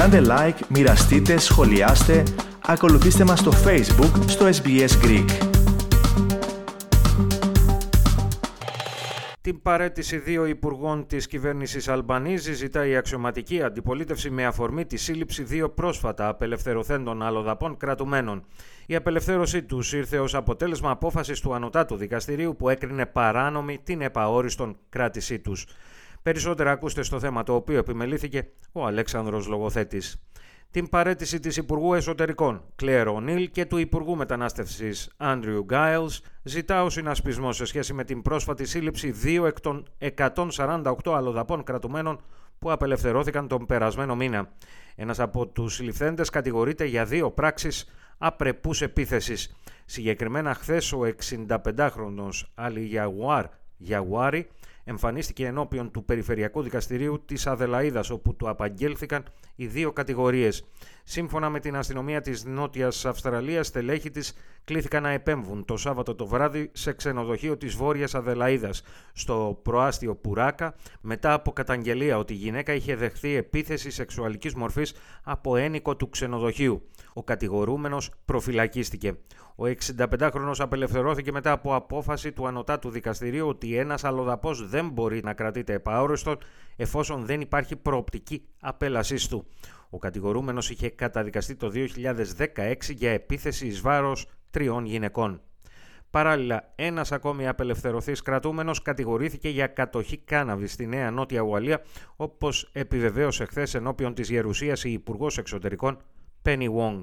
Κάντε like, μοιραστείτε, σχολιάστε, ακολουθήστε μας στο Facebook, στο SBS Greek. Την παραίτηση δύο υπουργών της κυβέρνησης Αλμπανίζη ζητάει η αξιωματική αντιπολίτευση με αφορμή τη σύλληψη δύο πρόσφατα απελευθερωθέντων αλλοδαπών κρατουμένων. Η απελευθέρωσή τους ήρθε ως αποτέλεσμα απόφασης του Ανωτάτου Δικαστηρίου που έκρινε παράνομη την επαόριστον κράτησή τους. Περισσότερα ακούστε στο θέμα το οποίο επιμελήθηκε ο Αλέξανδρος Λογοθέτης. Την παραίτηση της Υπουργού Εσωτερικών Κλερ Ο'Νιλ και του Υπουργού Μετανάστευσης Andrew Giles ζητά ο συνασπισμός σε σχέση με την πρόσφατη σύλληψη δύο εκ των 148 αλλοδαπών κρατουμένων που απελευθερώθηκαν τον περασμένο μήνα. Ένας από τους συλληφθέντες κατηγορείται για δύο πράξεις απρεπούς επίθεσης. Συγκεκριμένα χθες ο 65χρονος Αλι Γιαγουάρι εμφανίστηκε ενώπιον του Περιφερειακού Δικαστηρίου της Αδελαΐδας, όπου του απαγγέλθηκαν οι δύο κατηγορίες. Σύμφωνα με την αστυνομία της Νότιας Αυστραλίας, στελέχη της κλήθηκαν να επέμβουν το Σάββατο το βράδυ σε ξενοδοχείο της Βόρειας Αδελαΐδας, στο προάστιο Πουράκα, μετά από καταγγελία ότι η γυναίκα είχε δεχθεί επίθεση σεξουαλικής μορφής από ένικο του ξενοδοχείου. Ο κατηγορούμενος προφυλακίστηκε. Ο 65χρονος απελευθερώθηκε μετά από απόφαση του Ανωτάτου Δικαστηρίου ότι ένας αλλοδαπός δεν μπορεί να κρατείται επαόριστον εφόσον δεν υπάρχει προοπτική απέλασής του. Ο κατηγορούμενος είχε καταδικαστεί το 2016 για επίθεση εις βάρος 3 γυναικών. Παράλληλα, ένας ακόμη απελευθερωθής κρατούμενος κατηγορήθηκε για κατοχή κάναβης στη Νέα Νότια Ουαλία, όπως επιβεβαίωσε χθες ενώπιον της Γερουσίας η Υπουργός Εξωτερικών Πένι Βονγκ.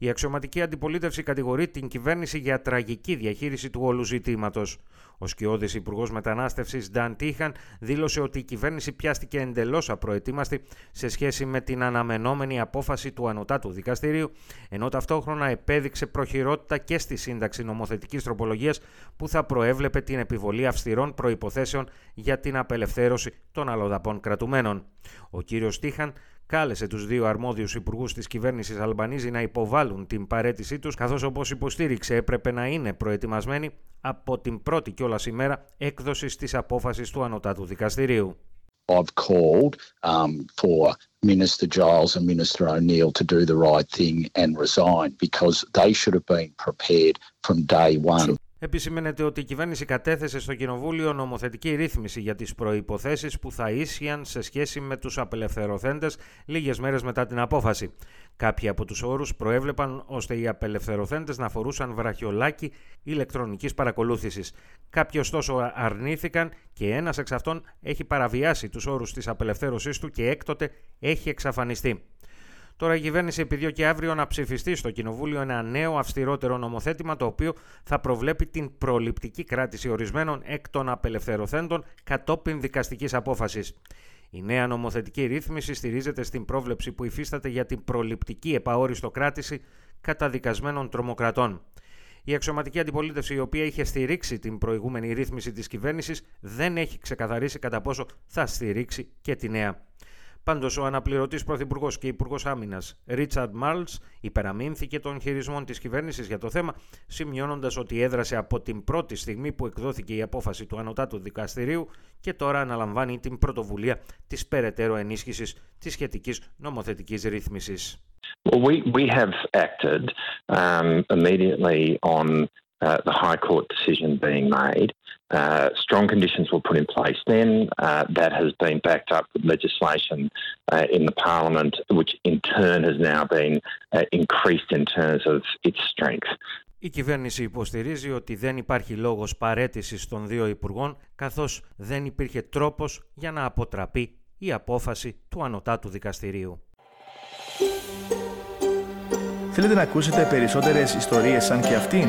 Η αξιωματική αντιπολίτευση κατηγορεί την κυβέρνηση για τραγική διαχείριση του όλου ζητήματος. Ο σκιώδης Υπουργός Μετανάστευσης Νταν Τίχαν δήλωσε ότι η κυβέρνηση πιάστηκε εντελώς απροετοίμαστη σε σχέση με την αναμενόμενη απόφαση του Ανωτάτου Δικαστηρίου, ενώ ταυτόχρονα επέδειξε προχειρότητα και στη σύνταξη νομοθετικής τροπολογίας που θα προέβλεπε την επιβολή αυστηρών προϋποθέσεων για την απελευθέρωση των αλλοδαπών κρατουμένων. Ο κύριος Τίχαν κάλεσε τους δύο αρμόδιους υπουργούς της κυβέρνησης Αλμπανίζη να υποβάλουν την παραίτησή τους, καθώς όπως υποστήριξε έπρεπε να είναι προετοιμασμένοι από την πρώτη κιόλας ημέρα έκδοσης της απόφασης του Ανωτάτου Δικαστηρίου. I've called for Minister Giles and Minister O'Neill to do the right thing and resign because they should have been prepared from day one. Επισημαίνεται ότι η κυβέρνηση κατέθεσε στο Κοινοβούλιο νομοθετική ρύθμιση για τις προϋποθέσεις που θα ίσχυαν σε σχέση με τους απελευθερωθέντες λίγες μέρες μετά την απόφαση. Κάποιοι από τους όρους προέβλεπαν ώστε οι απελευθερωθέντες να φορούσαν βραχιολάκι ηλεκτρονικής παρακολούθησης. Κάποιοι ωστόσο αρνήθηκαν και ένας εξ αυτών έχει παραβιάσει τους όρους της απελευθέρωσής του και έκτοτε έχει εξαφανιστεί. Τώρα η κυβέρνηση επιδιώκει αύριο να ψηφιστεί στο Κοινοβούλιο ένα νέο αυστηρότερο νομοθέτημα το οποίο θα προβλέπει την προληπτική κράτηση ορισμένων εκ των απελευθερωθέντων κατόπιν δικαστικής απόφασης. Η νέα νομοθετική ρύθμιση στηρίζεται στην πρόβλεψη που υφίσταται για την προληπτική επαόριστο κράτηση καταδικασμένων τρομοκρατών. Η αξιωματική αντιπολίτευση, η οποία είχε στηρίξει την προηγούμενη ρύθμιση της κυβέρνησης, δεν έχει ξεκαθαρίσει κατά πόσο θα στηρίξει και τη νέα. Πάντως, ο αναπληρωτής Πρωθυπουργός και Υπουργός Άμυνας Ρίτσαρντ Μαρλς υπεραμείνθηκε των χειρισμών της κυβέρνησης για το θέμα, σημειώνοντας ότι έδρασε από την πρώτη στιγμή που εκδόθηκε η απόφαση του Ανωτάτου Δικαστηρίου και τώρα αναλαμβάνει την πρωτοβουλία της περαιτέρω ενίσχυσης της σχετικής νομοθετικής ρύθμισης. The High Court decision being made. Strong conditions were put in place then. That has been backed up with legislation in the Parliament, which in turn has now been increased in terms of its strength. Η κυβέρνηση υποστηρίζει ότι δεν υπάρχει λόγος παραίτησης των δύο υπουργών, καθώς δεν υπήρχε τρόπος για να αποτραπεί η απόφαση του Ανωτάτου Δικαστηρίου. Θέλετε να ακούσετε περισσότερες ιστορίες σαν και αυτήν?